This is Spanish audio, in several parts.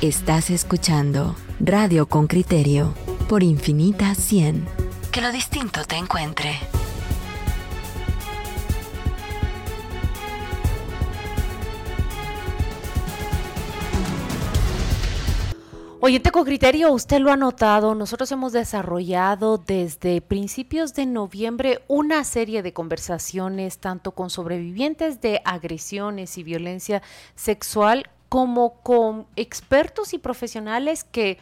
Estás escuchando Radio Con Criterio por Infinita 100. Que lo distinto te encuentre. Oyente Con Criterio, usted lo ha notado, nosotros hemos desarrollado desde principios de noviembre una serie de conversaciones tanto con sobrevivientes de agresiones y violencia sexual como con expertos y profesionales que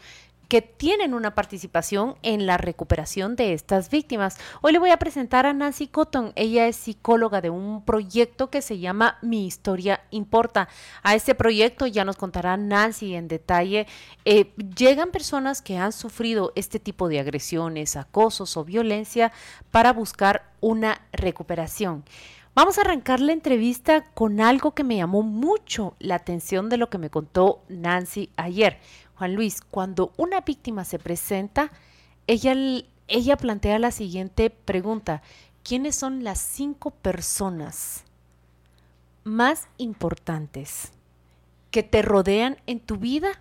tienen una participación en la recuperación de estas víctimas. Hoy le voy a presentar a Nancy Cotton. Ella es psicóloga de un proyecto que se llama Mi Historia Importa. A este proyecto, ya nos contará Nancy en detalle, llegan personas que han sufrido este tipo de agresiones, acosos o violencia para buscar una recuperación. Vamos a arrancar la entrevista con algo que me llamó mucho la atención de lo que me contó Nancy ayer. Juan Luis, cuando una víctima se presenta, ella plantea la siguiente pregunta: ¿quiénes son las 5 personas más importantes que te rodean en tu vida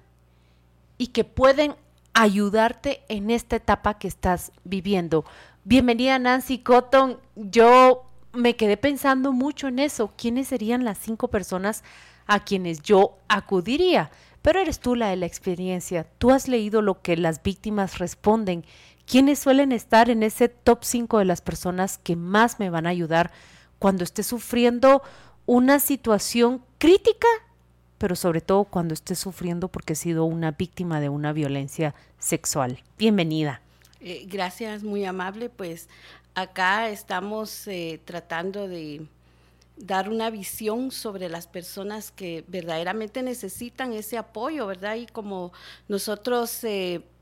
y que pueden ayudarte en esta etapa que estás viviendo? Bienvenida, Nancy Cotton. Yo me quedé pensando mucho en eso. ¿Quiénes serían las 5 personas a quienes yo acudiría? Pero eres tú la de la experiencia, tú has leído lo que las víctimas responden. ¿Quiénes suelen estar en ese top 5 de las personas que más me van a ayudar cuando esté sufriendo una situación crítica, pero sobre todo cuando esté sufriendo porque he sido una víctima de una violencia sexual? Bienvenida. Gracias, muy amable. Pues acá estamos tratando de dar una visión sobre las personas que verdaderamente necesitan ese apoyo, ¿verdad? Y como nosotros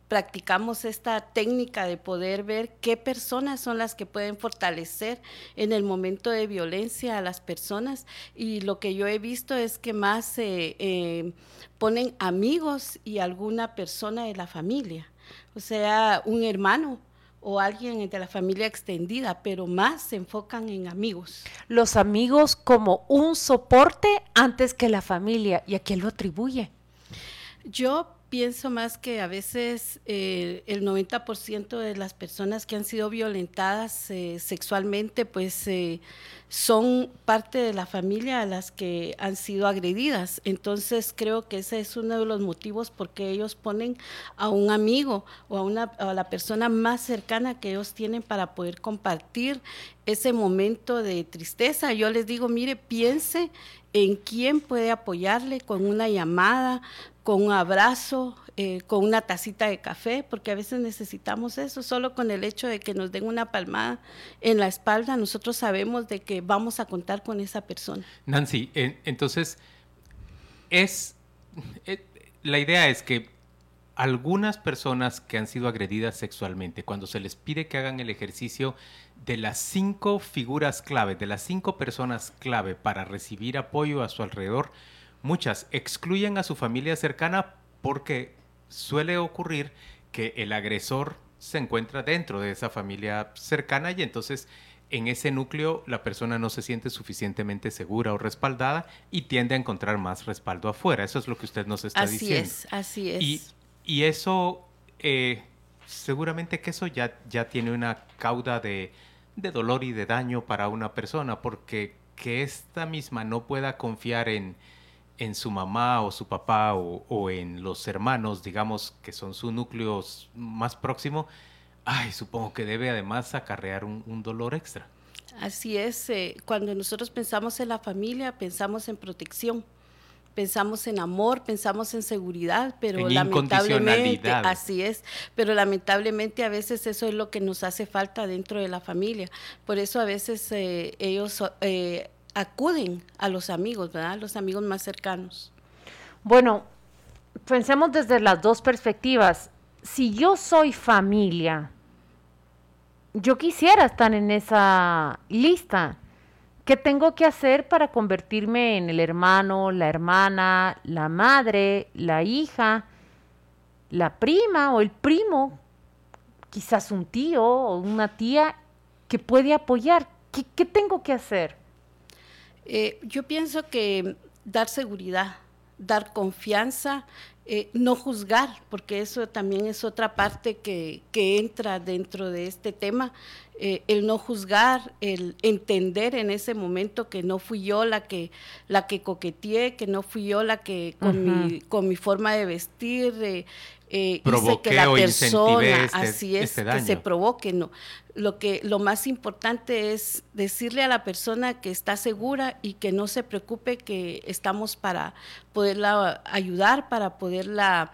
practicamos esta técnica de poder ver qué personas son las que pueden fortalecer en el momento de violencia a las personas, y lo que yo he visto es que más ponen amigos y alguna persona de la familia, o sea, un hermano o alguien de la familia extendida, pero más se enfocan en amigos. Los amigos como un soporte antes que la familia. ¿Y a quién lo atribuye? Yo pienso más que a veces el 90% de las personas que han sido violentadas sexualmente, pues son parte de la familia a las que han sido agredidas. Entonces creo que ese es uno de los motivos por qué ellos ponen a un amigo o a la persona más cercana que ellos tienen para poder compartir ese momento de tristeza. Yo les digo, mire, piense en quién puede apoyarle con una llamada, con un abrazo, con una tacita de café, porque a veces necesitamos eso. Solo con el hecho de que nos den una palmada en la espalda, nosotros sabemos de que vamos a contar con esa persona. Nancy, entonces, la idea es que algunas personas que han sido agredidas sexualmente, cuando se les pide que hagan el ejercicio de las 5 figuras clave, de las 5 personas clave para recibir apoyo a su alrededor, muchas excluyen a su familia cercana porque suele ocurrir que el agresor se encuentra dentro de esa familia cercana y entonces en ese núcleo la persona no se siente suficientemente segura o respaldada y tiende a encontrar más respaldo afuera. Eso es lo que usted nos está diciendo. Así es. Y eso, seguramente que eso ya tiene una cauda de dolor y de daño para una persona, porque que esta misma no pueda confiar en su mamá o su papá o en los hermanos, digamos, que son su núcleo más próximo, supongo que debe además acarrear un dolor extra. Así es. Cuando nosotros pensamos en la familia, pensamos en protección, pensamos en amor, pensamos en seguridad, pero lamentablemente, así es, pero lamentablemente a veces eso es lo que nos hace falta dentro de la familia. Por eso a veces ellos acuden a los amigos, ¿verdad? Los amigos más cercanos. Bueno, pensemos desde las dos perspectivas. Si yo soy familia, yo quisiera estar en esa lista. ¿Qué tengo que hacer para convertirme en el hermano, la hermana, la madre, la hija, la prima o el primo, quizás un tío o una tía que puede apoyar? ¿Qué tengo que hacer? Yo pienso que dar seguridad, dar confianza no juzgar, porque eso también es otra parte que entra dentro de este tema, el no juzgar, el entender en ese momento que no fui yo la que coqueteé, que no fui yo la que con mi forma de vestir hice que la persona, así es, que se provoque, ¿no? Lo más importante es decirle a la persona que está segura y que no se preocupe, que estamos para poderla ayudar, para poderla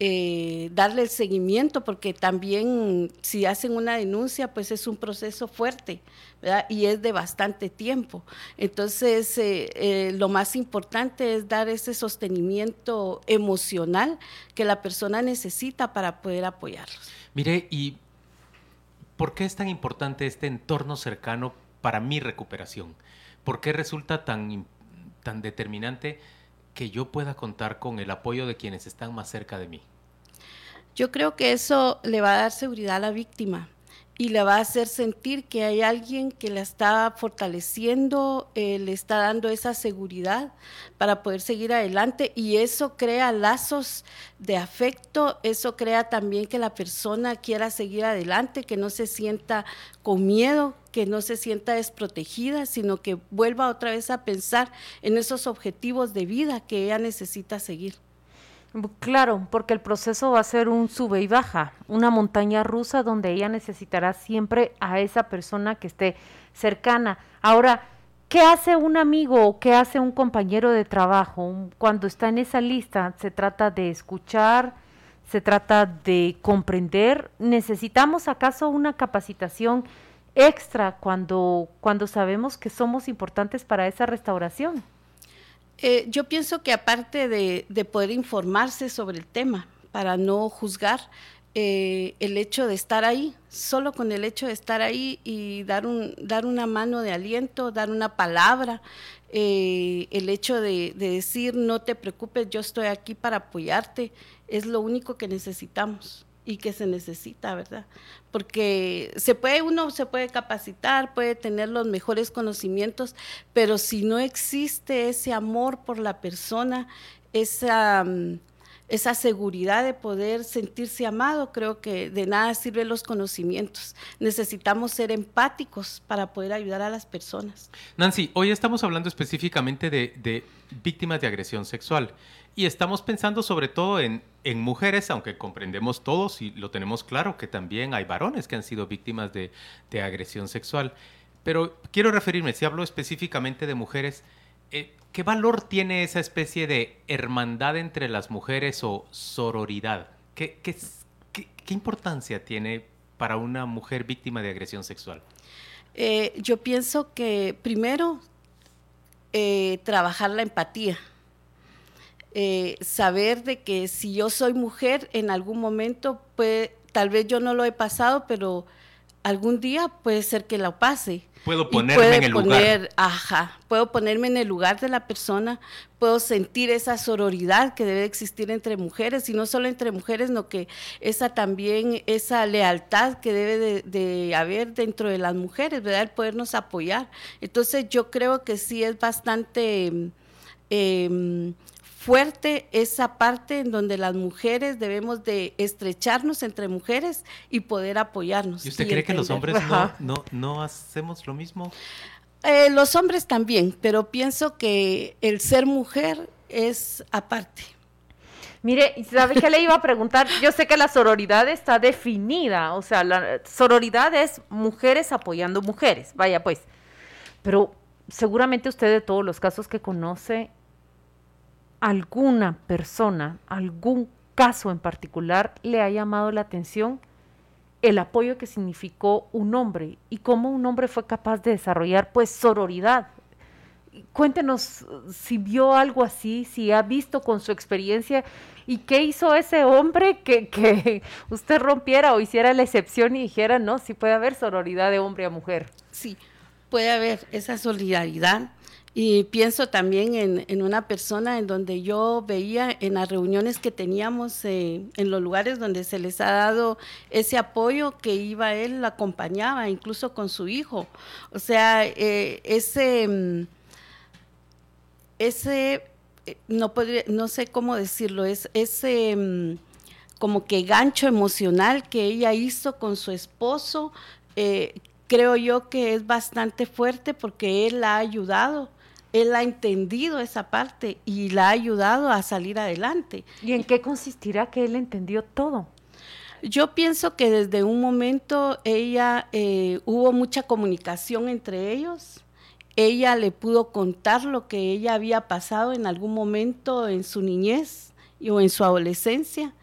darle el seguimiento, porque también si hacen una denuncia, pues es un proceso fuerte, ¿verdad? Y es de bastante tiempo. Entonces, lo más importante es dar ese sostenimiento emocional que la persona necesita para poder apoyarlos. Mire, y ¿por qué es tan importante este entorno cercano para mi recuperación? ¿Por qué resulta tan determinante que yo pueda contar con el apoyo de quienes están más cerca de mí? Yo creo que eso le va a dar seguridad a la víctima y le va a hacer sentir que hay alguien que la está fortaleciendo, le está dando esa seguridad para poder seguir adelante, y eso crea lazos de afecto, eso crea también que la persona quiera seguir adelante, que no se sienta con miedo, que no se sienta desprotegida, sino que vuelva otra vez a pensar en esos objetivos de vida que ella necesita seguir. Claro, porque el proceso va a ser un sube y baja, una montaña rusa donde ella necesitará siempre a esa persona que esté cercana. Ahora, ¿qué hace un amigo o qué hace un compañero de trabajo cuando está en esa lista? Se trata de escuchar, se trata de comprender. ¿Necesitamos acaso una capacitación extra cuando sabemos que somos importantes para esa restauración? Yo pienso que aparte de poder informarse sobre el tema, para no juzgar, el hecho de estar ahí, solo con el hecho de estar ahí y dar una mano de aliento, dar una palabra, el hecho de decir no te preocupes, yo estoy aquí para apoyarte, es lo único que necesitamos. Y que se necesita, ¿verdad? Porque uno se puede capacitar, puede tener los mejores conocimientos, pero si no existe ese amor por la persona, esa seguridad de poder sentirse amado, creo que de nada sirven los conocimientos. Necesitamos ser empáticos para poder ayudar a las personas. Nancy, hoy estamos hablando específicamente de víctimas de agresión sexual y estamos pensando sobre todo en mujeres, aunque comprendemos todos y lo tenemos claro que también hay varones que han sido víctimas de agresión sexual. Pero quiero referirme, si hablo específicamente de mujeres, ¿qué valor tiene esa especie de hermandad entre las mujeres o sororidad? ¿Qué importancia tiene para una mujer víctima de agresión sexual? Yo pienso que primero trabajar la empatía. Saber de que si yo soy mujer en algún momento, pues, tal vez yo no lo he pasado, pero algún día puede ser que lo pase. Puedo ponerme en el lugar. Puedo ponerme en el lugar de la persona, puedo sentir esa sororidad que debe existir entre mujeres, y no solo entre mujeres, sino que esa lealtad que debe de haber dentro de las mujeres, ¿verdad? El podernos apoyar. Entonces yo creo que sí es bastante fuerte esa parte en donde las mujeres debemos de estrecharnos entre mujeres y poder apoyarnos. ¿Y usted cree que los hombres no hacemos lo mismo? Los hombres también, pero pienso que el ser mujer es aparte. Mire, ¿sabe qué le iba a preguntar? Yo sé que la sororidad está definida, o sea, la sororidad es mujeres apoyando mujeres, vaya pues, pero seguramente usted de todos los casos que conoce, alguna persona, algún caso en particular le ha llamado la atención el apoyo que significó un hombre y cómo un hombre fue capaz de desarrollar pues sororidad. Cuéntenos si vio algo así, si ha visto con su experiencia y qué hizo ese hombre que usted rompiera o hiciera la excepción y dijera, no, sí puede haber sororidad de hombre a mujer. Sí, puede haber esa solidaridad. Y pienso también en una persona en donde yo veía en las reuniones que teníamos, en los lugares donde se les ha dado ese apoyo, que iba él, lo acompañaba, incluso con su hijo. O sea, ese no podría, no sé cómo decirlo, es ese como que gancho emocional que ella hizo con su esposo, creo yo que es bastante fuerte porque él la ha ayudado, él ha entendido esa parte y la ha ayudado a salir adelante. ¿Y en qué consistirá que él entendió todo? Yo pienso que desde un momento ella, hubo mucha comunicación entre ellos, ella le pudo contar lo que ella había pasado en algún momento en su niñez o en su adolescencia,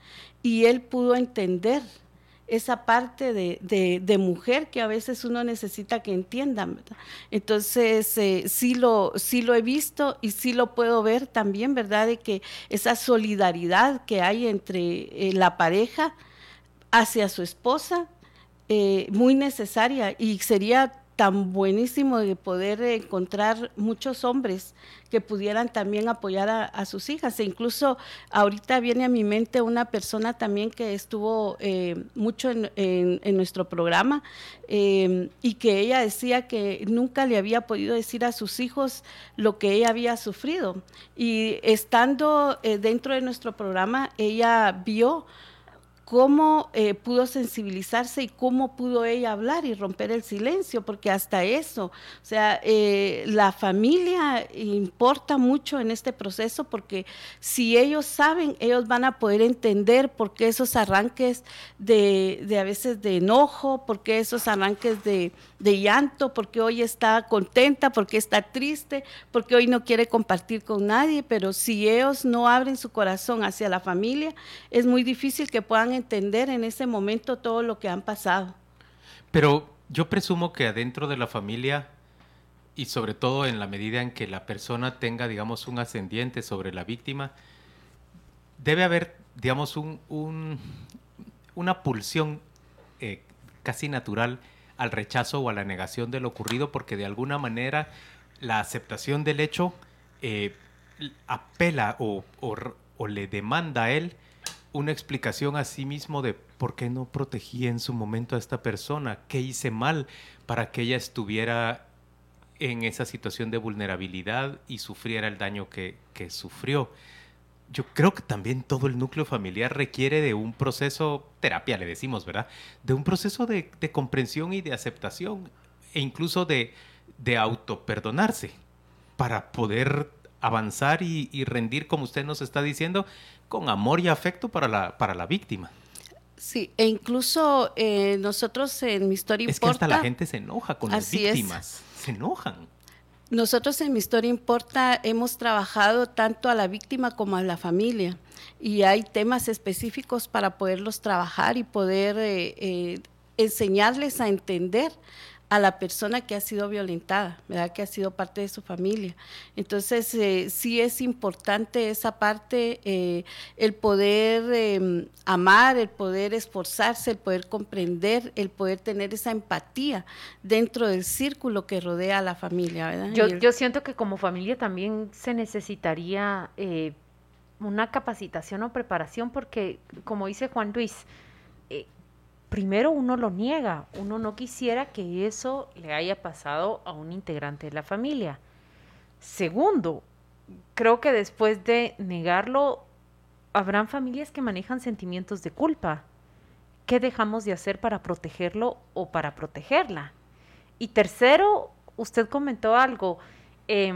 y él pudo entender esa parte de mujer que a veces uno necesita que entiendan, ¿verdad? Entonces, sí lo he visto y sí lo puedo ver también, ¿verdad? De que esa solidaridad que hay entre la pareja hacia su esposa, muy necesaria, y sería tan buenísimo de poder encontrar muchos hombres que pudieran también apoyar a sus hijas. E incluso ahorita viene a mi mente una persona también que estuvo mucho en nuestro programa, y que ella decía que nunca le había podido decir a sus hijos lo que ella había sufrido. Y estando dentro de nuestro programa, ella vio cómo pudo sensibilizarse y cómo pudo ella hablar y romper el silencio, porque hasta eso, o sea, la familia importa mucho en este proceso, porque si ellos saben, ellos van a poder entender por qué esos arranques de a veces de enojo, por qué esos arranques de llanto, por qué hoy está contenta, por qué está triste, por qué hoy no quiere compartir con nadie, pero si ellos no abren su corazón hacia la familia, es muy difícil que puedan entender en ese momento todo lo que han pasado. Pero yo presumo que adentro de la familia, y sobre todo en la medida en que la persona tenga, digamos, un ascendiente sobre la víctima, debe haber, digamos, una pulsión casi natural al rechazo o a la negación de lo ocurrido, porque de alguna manera la aceptación del hecho apela o le demanda a él una explicación a sí mismo de por qué no protegí en su momento a esta persona, qué hice mal para que ella estuviera en esa situación de vulnerabilidad y sufriera el daño que sufrió. Yo creo que también todo el núcleo familiar requiere de un proceso, terapia le decimos, ¿verdad? De un proceso de comprensión y de aceptación, e incluso de autoperdonarse para poder avanzar y rendir, como usted nos está diciendo, con amor y afecto para la víctima. Sí, e incluso nosotros en Mi Historia Importa... Es que hasta la gente se enoja con las víctimas, se enojan. Nosotros en Mi Historia Importa hemos trabajado tanto a la víctima como a la familia, y hay temas específicos para poderlos trabajar y poder enseñarles a entender a la persona que ha sido violentada, ¿verdad? Que ha sido parte de su familia. Entonces, sí es importante esa parte, el poder amar, el poder esforzarse, el poder comprender, el poder tener esa empatía dentro del círculo que rodea a la familia, ¿verdad? Yo siento que como familia también se necesitaría una capacitación o preparación, porque, como dice Juan Luis, primero uno lo niega, uno no quisiera que eso le haya pasado a un integrante de la familia. Segundo, creo que después de negarlo, habrán familias que manejan sentimientos de culpa. ¿Qué dejamos de hacer para protegerlo o para protegerla? Y tercero, usted comentó algo. Yo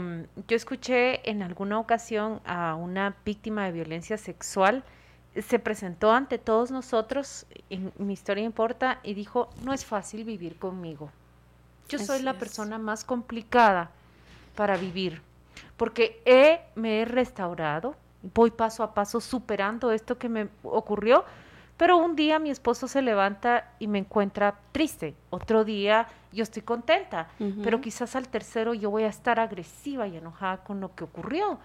escuché en alguna ocasión a una víctima de violencia sexual. Se presentó ante todos nosotros en Mi Historia Importa y dijo: no es fácil vivir conmigo, yo soy la persona más complicada para vivir, porque me he restaurado, voy paso a paso superando esto que me ocurrió, pero un día mi esposo se levanta y me encuentra triste, otro día yo estoy contenta, uh-huh, pero quizás al tercero yo voy a estar agresiva y enojada con lo que ocurrió.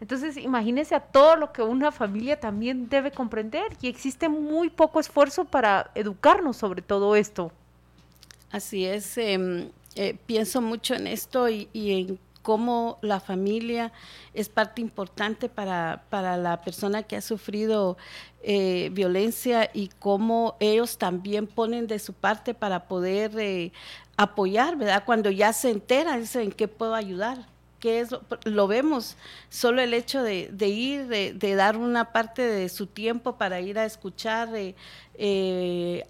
Entonces, imagínense a todo lo que una familia también debe comprender, y existe muy poco esfuerzo para educarnos sobre todo esto. Así es, pienso mucho en esto y en cómo la familia es parte importante para la persona que ha sufrido violencia, y cómo ellos también ponen de su parte para poder apoyar, ¿verdad? Cuando ya se enteran, dicen: ¿en qué puedo ayudar? qué es, lo vemos, solo el hecho de ir, de dar una parte de su tiempo para ir a escuchar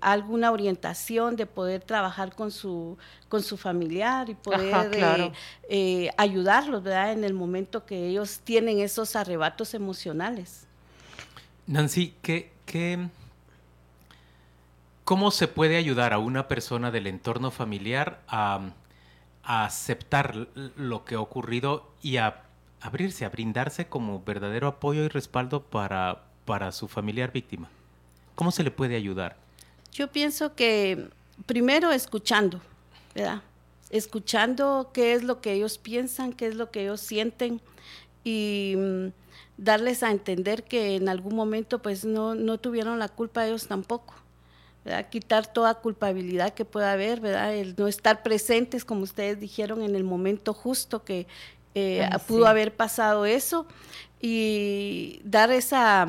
alguna orientación, de poder trabajar con su familiar y poder ayudarlos, ¿verdad?, en el momento que ellos tienen esos arrebatos emocionales. Nancy, ¿cómo se puede ayudar a una persona del entorno familiar a aceptar lo que ha ocurrido y a abrirse, a brindarse como verdadero apoyo y respaldo para su familiar víctima? ¿Cómo se le puede ayudar? Yo pienso que primero escuchando, ¿verdad? Escuchando qué es lo que ellos piensan, qué es lo que ellos sienten, y darles a entender que en algún momento pues no tuvieron la culpa ellos tampoco, ¿verdad? Quitar toda culpabilidad que pueda haber, ¿verdad? El no estar presentes, como ustedes dijeron, en el momento justo que pudo haber pasado eso, y dar esa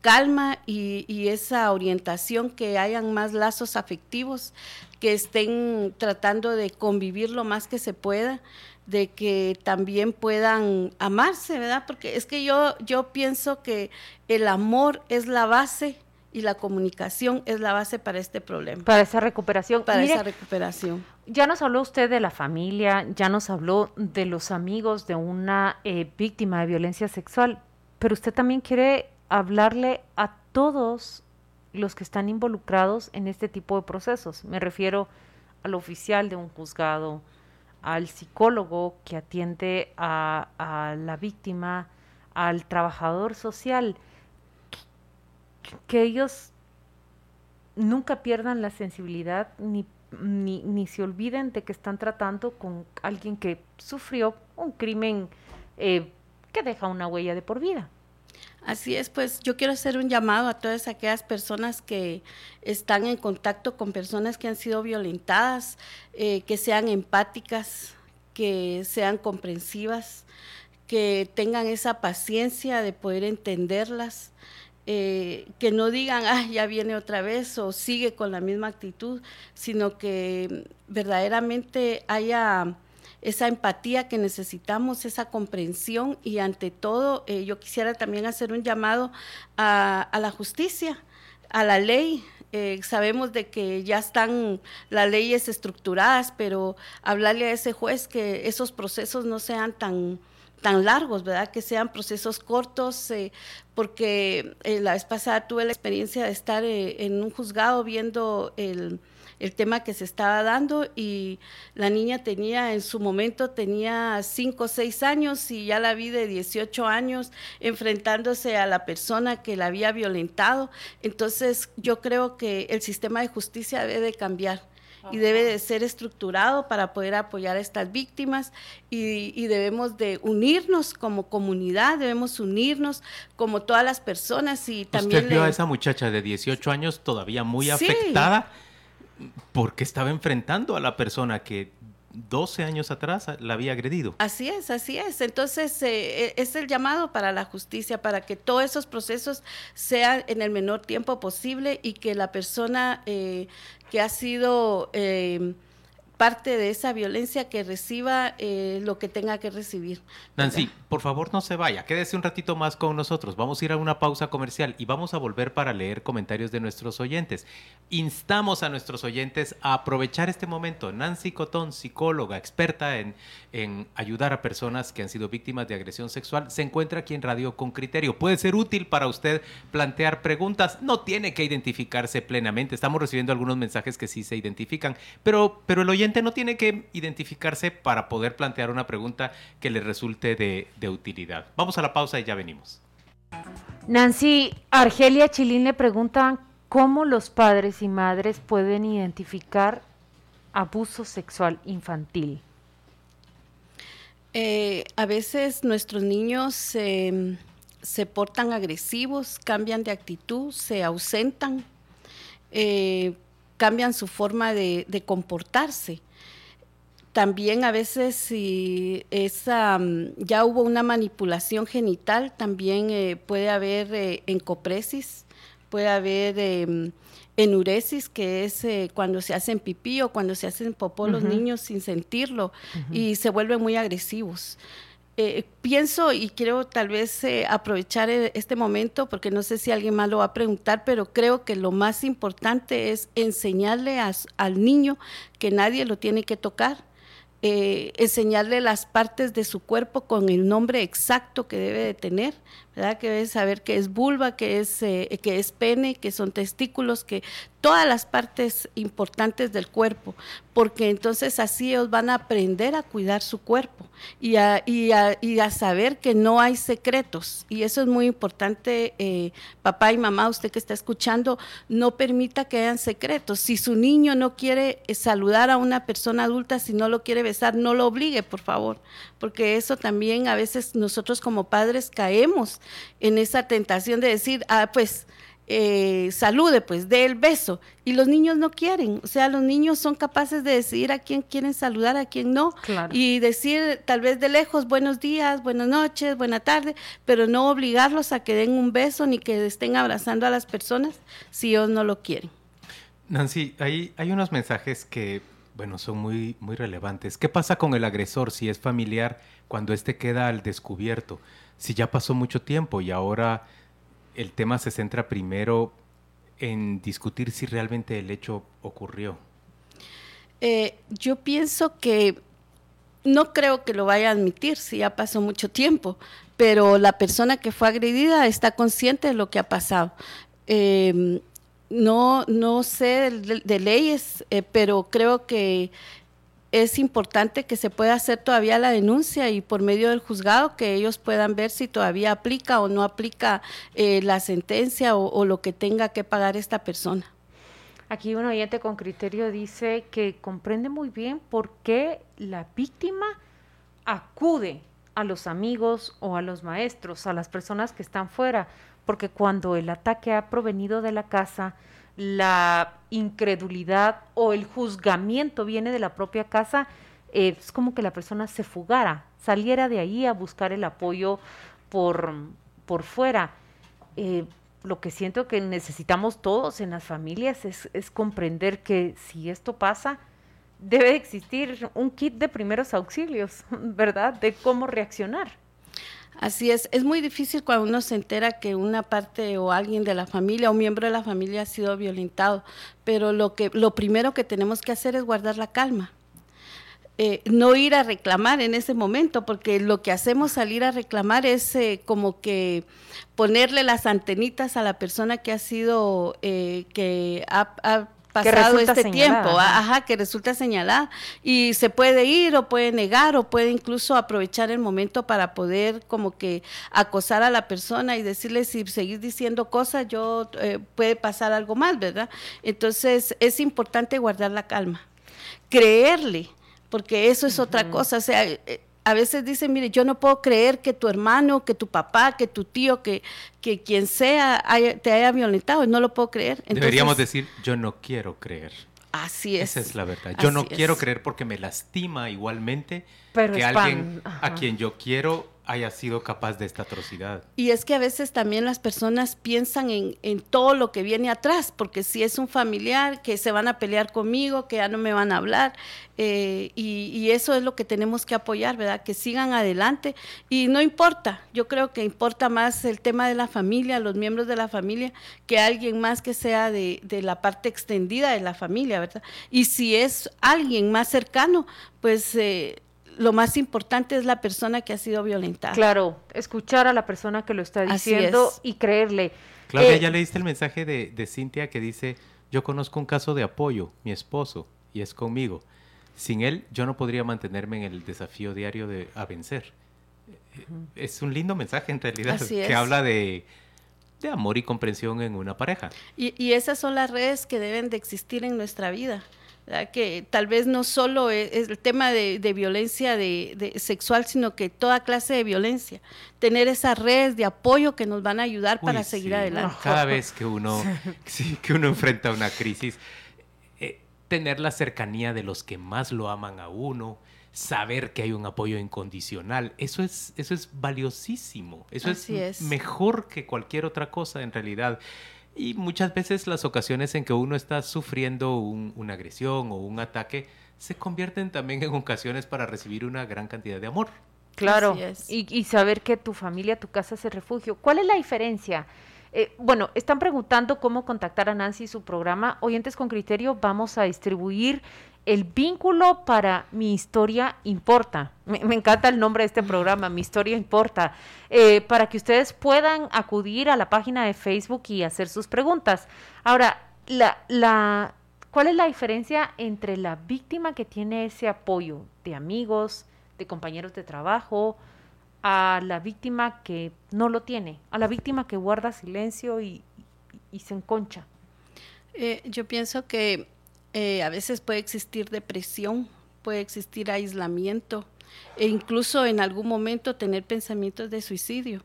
calma y esa orientación, que hayan más lazos afectivos, que estén tratando de convivir lo más que se pueda, de que también puedan amarse, ¿verdad? Porque es que yo pienso que el amor es la base y la comunicación es la base para este problema. Para esa recuperación. Ya nos habló usted de la familia, ya nos habló de los amigos de una víctima de violencia sexual, pero usted también quiere hablarle a todos los que están involucrados en este tipo de procesos. Me refiero al oficial de un juzgado, al psicólogo que atiende a la víctima, al trabajador social, que ellos nunca pierdan la sensibilidad ni se olviden de que están tratando con alguien que sufrió un crimen que deja una huella de por vida. Así es, pues yo quiero hacer un llamado a todas aquellas personas que están en contacto con personas que han sido violentadas, que sean empáticas, que sean comprensivas, que tengan esa paciencia de poder entenderlas, que no digan, ya viene otra vez o sigue con la misma actitud, sino que verdaderamente haya esa empatía que necesitamos, esa comprensión, y ante todo yo quisiera también hacer un llamado a la justicia, a la ley. Sabemos de que ya están las leyes estructuradas, pero hablarle a ese juez que esos procesos no sean tan largos, ¿verdad? Que sean procesos cortos, porque la vez pasada tuve la experiencia de estar en un juzgado viendo el tema que se estaba dando, y la niña tenía 5 o 6 años, y ya la vi de 18 años enfrentándose a la persona que la había violentado. Entonces yo creo que el sistema de justicia debe de cambiar y debe de ser estructurado para poder apoyar a estas víctimas, y debemos de unirnos como comunidad, debemos unirnos como todas las personas. Y también usted vio a esa muchacha de 18 años todavía muy afectada, porque estaba enfrentando a la persona que 12 años atrás la había agredido. Así es. Entonces, es el llamado para la justicia, para que todos esos procesos sean en el menor tiempo posible, y que la persona que ha sido parte de esa violencia, que reciba lo que tenga que recibir. Nancy, por favor, no se vaya, quédese un ratito más con nosotros. Vamos a ir a una pausa comercial y vamos a volver para leer comentarios de nuestros oyentes. Instamos a nuestros oyentes a aprovechar este momento. Nancy Cotton, psicóloga, experta en ayudar a personas que han sido víctimas de agresión sexual, se encuentra aquí en Radio Con Criterio. Puede ser útil para usted plantear preguntas. No tiene que identificarse plenamente. Estamos recibiendo algunos mensajes que sí se identifican, pero el oyente no tiene que identificarse para poder plantear una pregunta que le resulte de utilidad. Vamos a la pausa y ya venimos. Nancy, Argelia Chilín le pregunta cómo los padres y madres pueden identificar abuso sexual infantil. A veces nuestros niños se portan agresivos, cambian de actitud, se ausentan, cambian su forma de comportarse. También a veces si ya hubo una manipulación genital, también puede haber encopresis, puede haber enuresis, que es cuando se hacen pipí o cuando se hacen popó los niños sin sentirlo, y se vuelven muy agresivos. pienso y quiero tal vez aprovechar este momento porque no sé si alguien más lo va a preguntar, pero creo que lo más importante es enseñarle al niño que nadie lo tiene que tocar. Enseñarle las partes de su cuerpo con el nombre exacto que debe de tener, ¿verdad? Que debe saber que es vulva, que es pene, que son testículos, que todas las partes importantes del cuerpo, porque entonces así ellos van a aprender a cuidar su cuerpo y a saber que no hay secretos. Y eso es muy importante, papá y mamá, usted que está escuchando, no permita que hayan secretos. Si su niño no quiere saludar a una persona adulta, si no lo quiere besar, no lo obligue, por favor, porque eso también a veces nosotros como padres caemos en esa tentación de decir, salude, pues, dé el beso. Y los niños no quieren, o sea, los niños son capaces de decidir a quién quieren saludar, a quién no. Claro. Y decir tal vez de lejos, buenos días, buenas noches, buena tarde, pero no obligarlos a que den un beso ni que estén abrazando a las personas si ellos no lo quieren. Nancy, hay unos mensajes que, bueno, son muy, muy relevantes. ¿Qué pasa con el agresor si es familiar cuando éste queda al descubierto? Si ya pasó mucho tiempo y ahora el tema se centra primero en discutir si realmente el hecho ocurrió. Yo pienso que no creo que lo vaya a admitir si ya pasó mucho tiempo, pero la persona que fue agredida está consciente de lo que ha pasado. No sé de leyes, pero creo que es importante que se pueda hacer todavía la denuncia y por medio del juzgado que ellos puedan ver si todavía aplica o no aplica la sentencia o lo que tenga que pagar esta persona. Aquí un oyente con criterio dice que comprende muy bien por qué la víctima acude a los amigos o a los maestros, a las personas que están fuera, porque cuando el ataque ha provenido de la casa, la incredulidad o el juzgamiento viene de la propia casa, es como que la persona se fugara, saliera de ahí a buscar el apoyo por fuera. Lo que siento que necesitamos todos en las familias es comprender que si esto pasa, debe existir un kit de primeros auxilios, ¿verdad?, de cómo reaccionar. Así es muy difícil cuando uno se entera que una parte o alguien de la familia o un miembro de la familia ha sido violentado, pero lo primero que tenemos que hacer es guardar la calma. No ir a reclamar en ese momento, porque lo que hacemos al ir a reclamar es como que ponerle las antenitas a la persona que ha sido, que ha pasado este señalada, tiempo, que resulta señalada, y se puede ir o puede negar o puede incluso aprovechar el momento para poder como que acosar a la persona y decirle, si seguís diciendo cosas, yo puede pasar algo más, ¿verdad? Entonces es importante guardar la calma, creerle, porque eso es otra cosa, o sea, a veces dicen, mire, yo no puedo creer que tu hermano, que tu papá, que tu tío, que quien sea te haya violentado, no lo puedo creer. Entonces, deberíamos decir, yo no quiero creer. Así es. Esa es la verdad. Yo no quiero creer porque me lastima igualmente que alguien a quien yo quiero haya sido capaz de esta atrocidad. Y es que a veces también las personas piensan en todo lo que viene atrás, porque si es un familiar, que se van a pelear conmigo, que ya no me van a hablar, y eso es lo que tenemos que apoyar, ¿verdad? Que sigan adelante, y no importa, yo creo que importa más el tema de la familia, los miembros de la familia, que alguien más que sea de la parte extendida de la familia, ¿verdad? Y si es alguien más cercano, pues lo más importante es la persona que ha sido violentada. Claro, escuchar a la persona que lo está diciendo y creerle. Claudia, ya leíste el mensaje de Cintia que dice, yo conozco un caso de apoyo, mi esposo, y es conmigo. Sin él, yo no podría mantenerme en el desafío diario a vencer. Uh-huh. Es un lindo mensaje en realidad, que habla de amor y comprensión en una pareja. Y esas son las redes que deben de existir en nuestra vida, ¿verdad? Que tal vez no solo es el tema de violencia de sexual, sino que toda clase de violencia. Tener esas redes de apoyo que nos van a ayudar para seguir adelante. Cada vez que uno, que uno enfrenta una crisis, tener la cercanía de los que más lo aman a uno, saber que hay un apoyo incondicional, eso es valiosísimo, eso es mejor que cualquier otra cosa en realidad. Y muchas veces las ocasiones en que uno está sufriendo una agresión o un ataque se convierten también en ocasiones para recibir una gran cantidad de amor. Claro, y saber que tu familia, tu casa es el refugio. ¿Cuál es la diferencia? Bueno, están preguntando cómo contactar a Nancy y su programa. Oyentes con Criterio, vamos a distribuir el vínculo para Mi Historia Importa. Me encanta el nombre de este programa, Mi Historia Importa, para que ustedes puedan acudir a la página de Facebook y hacer sus preguntas. Ahora, ¿cuál es la diferencia entre la víctima que tiene ese apoyo de amigos, de compañeros de trabajo, a la víctima que no lo tiene, a la víctima que guarda silencio y se enconcha? Yo pienso que a veces puede existir depresión, puede existir aislamiento e incluso en algún momento tener pensamientos de suicidio,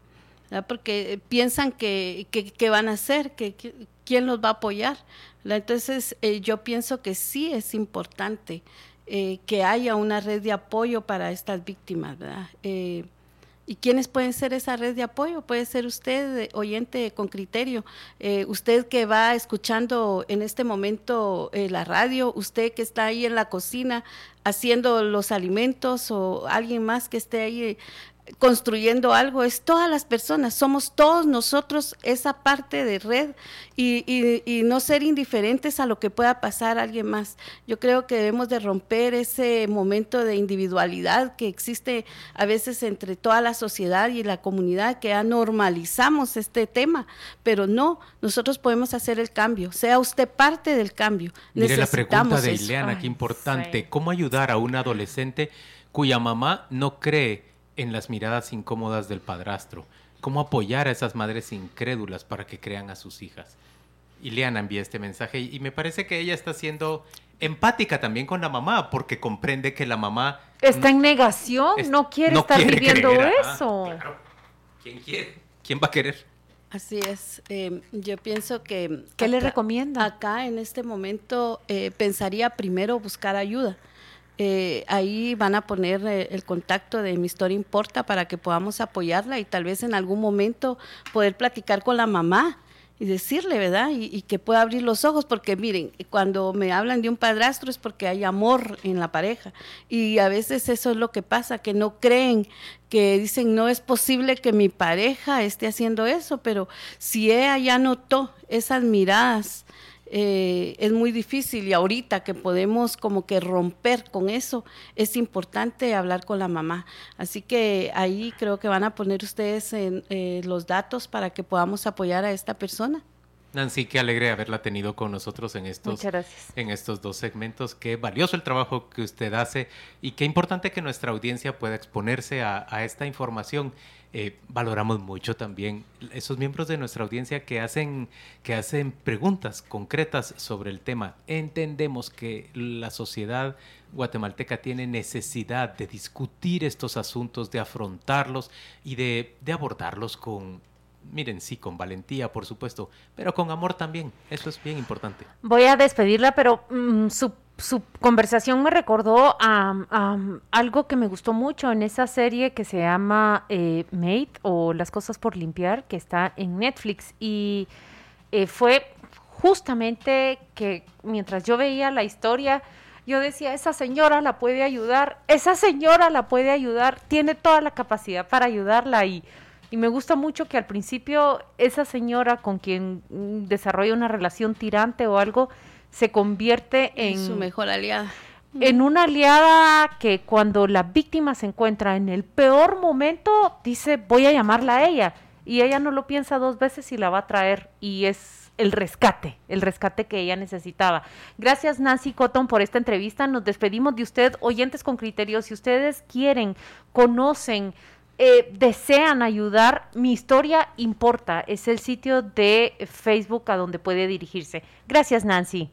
¿verdad? Porque piensan que van a hacer, que quién los va a apoyar, ¿verdad? Entonces yo pienso que sí es importante que haya una red de apoyo para estas víctimas, ¿verdad? ¿Y quiénes pueden ser esa red de apoyo? Puede ser usted, oyente con criterio, usted que va escuchando en este momento la radio, usted que está ahí en la cocina haciendo los alimentos o alguien más que esté ahí construyendo algo. Es todas las personas, somos todos nosotros esa parte de red y no ser indiferentes a lo que pueda pasar a alguien más. Yo creo que debemos de romper ese momento de individualidad que existe a veces entre toda la sociedad y la comunidad, que ya normalizamos este tema, pero no, nosotros podemos hacer el cambio, sea usted parte del cambio. Mire la pregunta de Ileana, qué importante, sí. ¿Cómo ayudar a un adolescente cuya mamá no cree en las miradas incómodas del padrastro? ¿Cómo apoyar a esas madres incrédulas para que crean a sus hijas? Ileana envía este mensaje y me parece que ella está siendo empática también con la mamá, porque comprende que la mamá está en negación, no quiere viviendo creer, eso. Claro. ¿Quién quiere? ¿Quién va a querer? Así es, yo pienso que... ¿Qué le recomienda? Acá en este momento pensaría primero buscar ayuda. Ahí van a poner el contacto de Mi Historia Importa para que podamos apoyarla y tal vez en algún momento poder platicar con la mamá y decirle, ¿verdad? Y que pueda abrir los ojos, porque miren, cuando me hablan de un padrastro es porque hay amor en la pareja y a veces eso es lo que pasa, que no creen, que dicen no es posible que mi pareja esté haciendo eso, pero si ella ya notó esas miradas, es muy difícil, y ahorita que podemos como que romper con eso, es importante hablar con la mamá. Así que ahí creo que van a poner ustedes los datos para que podamos apoyar a esta persona. Nancy, qué alegre haberla tenido con nosotros en estos dos segmentos. Qué valioso el trabajo que usted hace y qué importante que nuestra audiencia pueda exponerse a esta información. Valoramos mucho también esos miembros de nuestra audiencia que hacen preguntas concretas sobre el tema. Entendemos que la sociedad guatemalteca tiene necesidad de discutir estos asuntos, de afrontarlos y de abordarlos con valentía, por supuesto, pero con amor también. Eso es bien importante. Voy a despedirla, pero su conversación me recordó a algo que me gustó mucho en esa serie que se llama Maid o Las Cosas por Limpiar, que está en Netflix, y fue justamente que mientras yo veía la historia yo decía, esa señora la puede ayudar, tiene toda la capacidad para ayudarla, y me gusta mucho que al principio esa señora con quien desarrolla una relación tirante o algo se convierte en su mejor aliada. En una aliada que cuando la víctima se encuentra en el peor momento, dice, voy a llamarla a ella. Y ella no lo piensa dos veces y la va a traer. Y es el rescate que ella necesitaba. Gracias, Nancy Cotton, por esta entrevista. Nos despedimos de usted, oyentes con criterios. Si ustedes quieren, conocen, desean ayudar, Mi Historia Importa. Es el sitio de Facebook a donde puede dirigirse. Gracias, Nancy.